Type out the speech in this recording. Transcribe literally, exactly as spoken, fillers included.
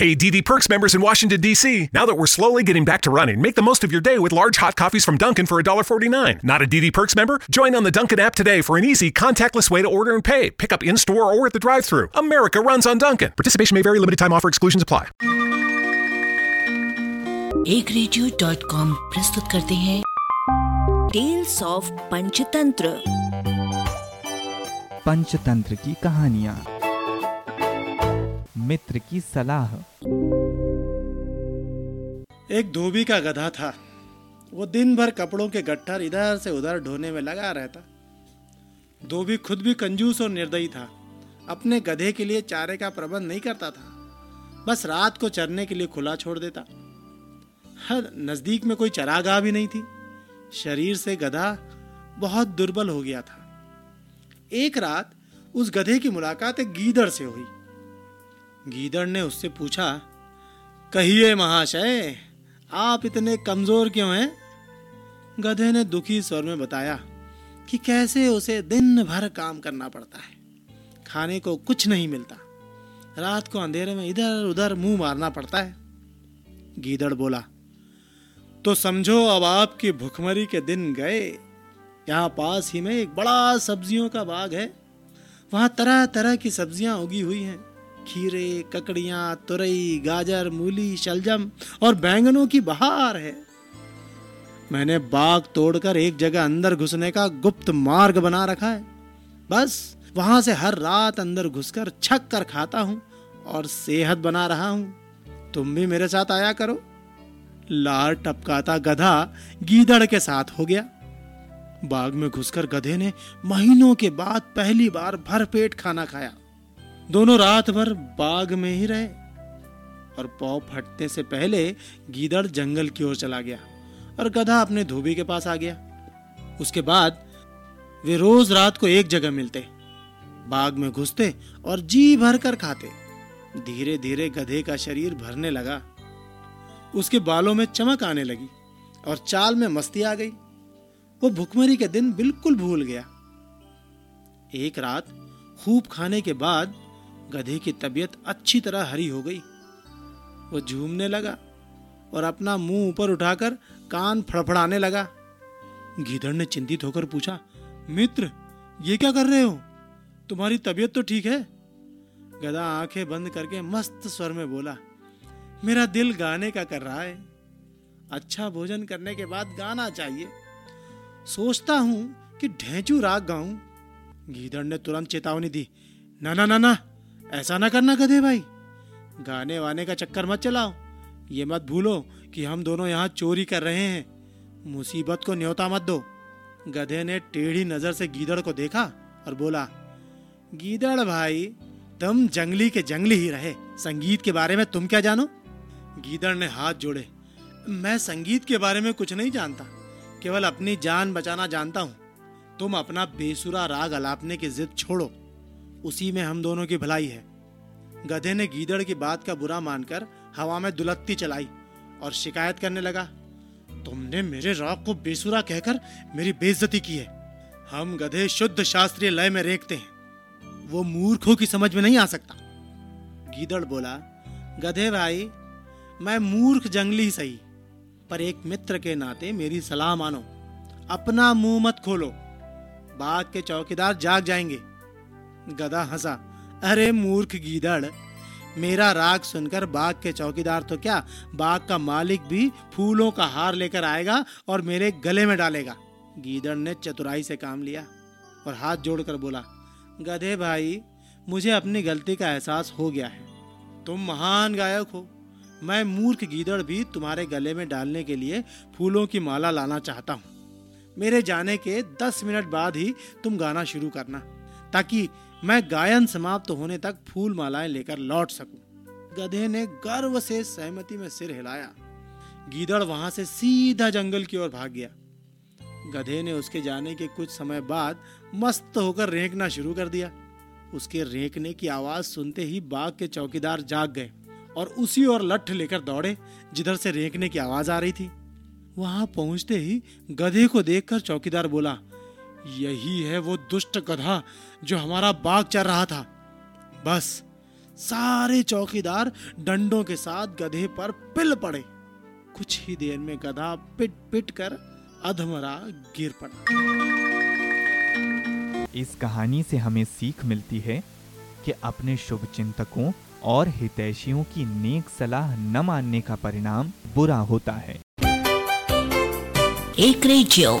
Hey, D D Perks members in Washington, D C Now that we're slowly getting back to running, make the most of your day with large hot coffees from Dunkin' for one dollar and forty-nine cents. Not a D D Perks member? Join on the Dunkin' app today for an easy, contactless way to order and pay. Pick up in-store or at the drive-thru. America runs on Dunkin'. Participation may vary. Limited time offer. Exclusions apply. Ek radio dot com प्रस्तुत करते हैं tales of Panchatantra, Panchatantra की कहानियां, मित्र की सलाह। एक धोबी का गधा था। वो दिन भर कपड़ों के गट्ठर इधर से उधर ढोने में लगा रहता। धोबी खुद भी कंजूस और निर्दयी था। अपने गधे के लिए चारे का प्रबंध नहीं करता था, बस रात को चरने के लिए खुला छोड़ देता। हर नज़दीक में कोई चरागाह भी नहीं थी। शरीर से गधा बहुत दुर्बल हो गया था। एक रात उस गधे की मुलाकात एक गीदड़ से हुई। गीदड़ ने उससे पूछा, कहिए महाशय, आप इतने कमज़ोर क्यों हैं? गधे ने दुखी स्वर में बताया कि कैसे उसे दिन भर काम करना पड़ता है, खाने को कुछ नहीं मिलता, रात को अंधेरे में इधर उधर मुंह मारना पड़ता है। गीदड़ बोला, तो समझो अब आपकी भुखमरी के दिन गए। यहाँ पास ही में एक बड़ा सब्जियों का बाग है। वहाँ तरह तरह की सब्जियाँ उगी हुई हैं। खीरे, ककड़ियाँ, तुरई, गाजर, मूली, शलजम और बैंगनों की बहार है। मैंने बाग तोड़कर एक जगह अंदर घुसने का गुप्त मार्ग बना रखा है। बस वहाँ से हर रात अंदर घुसकर छक कर खाता हूँ और सेहत बना रहा हूँ। तुम भी मेरे साथ आया करो। लार टपकाता गधा गीदड़ के साथ हो गया। बाग में घुसकर गधे ने महीनों के बाद पहली बार भरपेट खाना खाया। दोनों रात भर बाग में ही रहे और पाँव फटने से पहले गीदड़ जंगल की ओर चला गया और गधा अपने धोबी के पास आ गया। उसके बाद वे रोज रात को एक जगह मिलते, बाग में घुसते और जी भर कर खाते। धीरे धीरे गधे का शरीर भरने लगा, उसके बालों में चमक आने लगी और चाल में मस्ती आ गई। वो भुखमरी के दिन बिल्कुल भूल गया। एक रात खूब खाने के बाद गधे की तबीयत अच्छी तरह हरी हो गई। वो झूमने लगा और अपना मुंह ऊपर उठाकर कान फड़फड़ाने लगा। गीदड़ ने चिंतित होकर पूछा, मित्र, ये क्या कर रहे हो? तुम्हारी तबीयत तो ठीक है? गधा आंखें बंद करके मस्त स्वर में बोला, मेरा दिल गाने का कर रहा है। अच्छा भोजन करने के बाद गाना चाहिए। सोचता हूँ कि ढेंचू राग गाऊँ। गीदड़ ने तुरंत चेतावनी दी, ना ना ना ना, ऐसा ना करना गधे भाई। गाने वाने का चक्कर मत चलाओ। ये मत भूलो कि हम दोनों यहाँ चोरी कर रहे हैं। मुसीबत को न्योता मत दो। गधे ने टेढ़ी नज़र से गीदड़ को देखा और बोला, गीदड़ भाई, तुम जंगली के जंगली ही रहे। संगीत के बारे में तुम क्या जानो? गीदड़ ने हाथ जोड़े, मैं संगीत के बारे में कुछ नहीं जानता, केवल अपनी जान बचाना जानता हूँ। तुम अपना बेसुरा राग अलापने की जिद छोड़ो, उसी में हम दोनों की भलाई है। गधे ने गीदड़ की बात का बुरा मानकर हवा में दुलत्ती चलाई और शिकायत करने लगा, तुमने मेरे राग को बेसुरा कहकर मेरी बेइज्जती की है। हम गधे शुद्ध शास्त्रीय लय में रेखते हैं, वो मूर्खों की समझ में नहीं आ सकता। गीदड़ बोला, गधे भाई, मैं मूर्ख जंगली सही, पर एक मित्र के नाते मेरी सलाह मानो। अपना मुंह मत खोलो, बाग के चौकीदार जाग जाएंगे। गधा हंसा, अरे मूर्ख गीदड़, मेरा राग सुनकर बाग के चौकीदार तो क्या, बाग का मालिक भी फूलों का हार लेकर आएगा और मेरे गले में डालेगा। गीदड़ ने चतुराई से काम लिया और हाथ जोड़कर बोला, गधे भाई, मुझे अपनी गलती का एहसास हो गया है। तुम महान गायक हो, मैं मूर्ख गीदड़ भी तुम्हारे गले में डालने के लिए फूलों की माला लाना चाहता हूँ। मेरे जाने के दस मिनट बाद ही तुम गाना शुरू करना, ताकि मैं गायन समाप्त होने तक फूल मालाएं लेकर लौट सकूं। गधे ने गर्व से सहमति में सिर हिलाया। गीदड़ वहां से सीधा जंगल की ओर भाग गया। गधे ने उसके जाने के कुछ समय बाद मस्त होकर रेंकना शुरू कर दिया। उसके रेंकने की आवाज़ सुनते ही बाग के चौकीदार जाग गए और उसी ओर लठ लेकर दौड़े जिधर से रेंकने की आवाज आ रही थी। वहां पहुंचते ही गधे को देखकर चौकीदार बोला, यही है वो दुष्ट गधा जो हमारा बाग चर रहा था। बस सारे चौकीदार डंडों के साथ गधे पर पिल पड़े। कुछ ही देर में गधा पिट पिट कर अधमरा गिर पड़ा। इस कहानी से हमें सीख मिलती है कि अपने शुभ चिंतकों और हितैषियों की नेक सलाह न मानने का परिणाम बुरा होता है। एक रेडियो।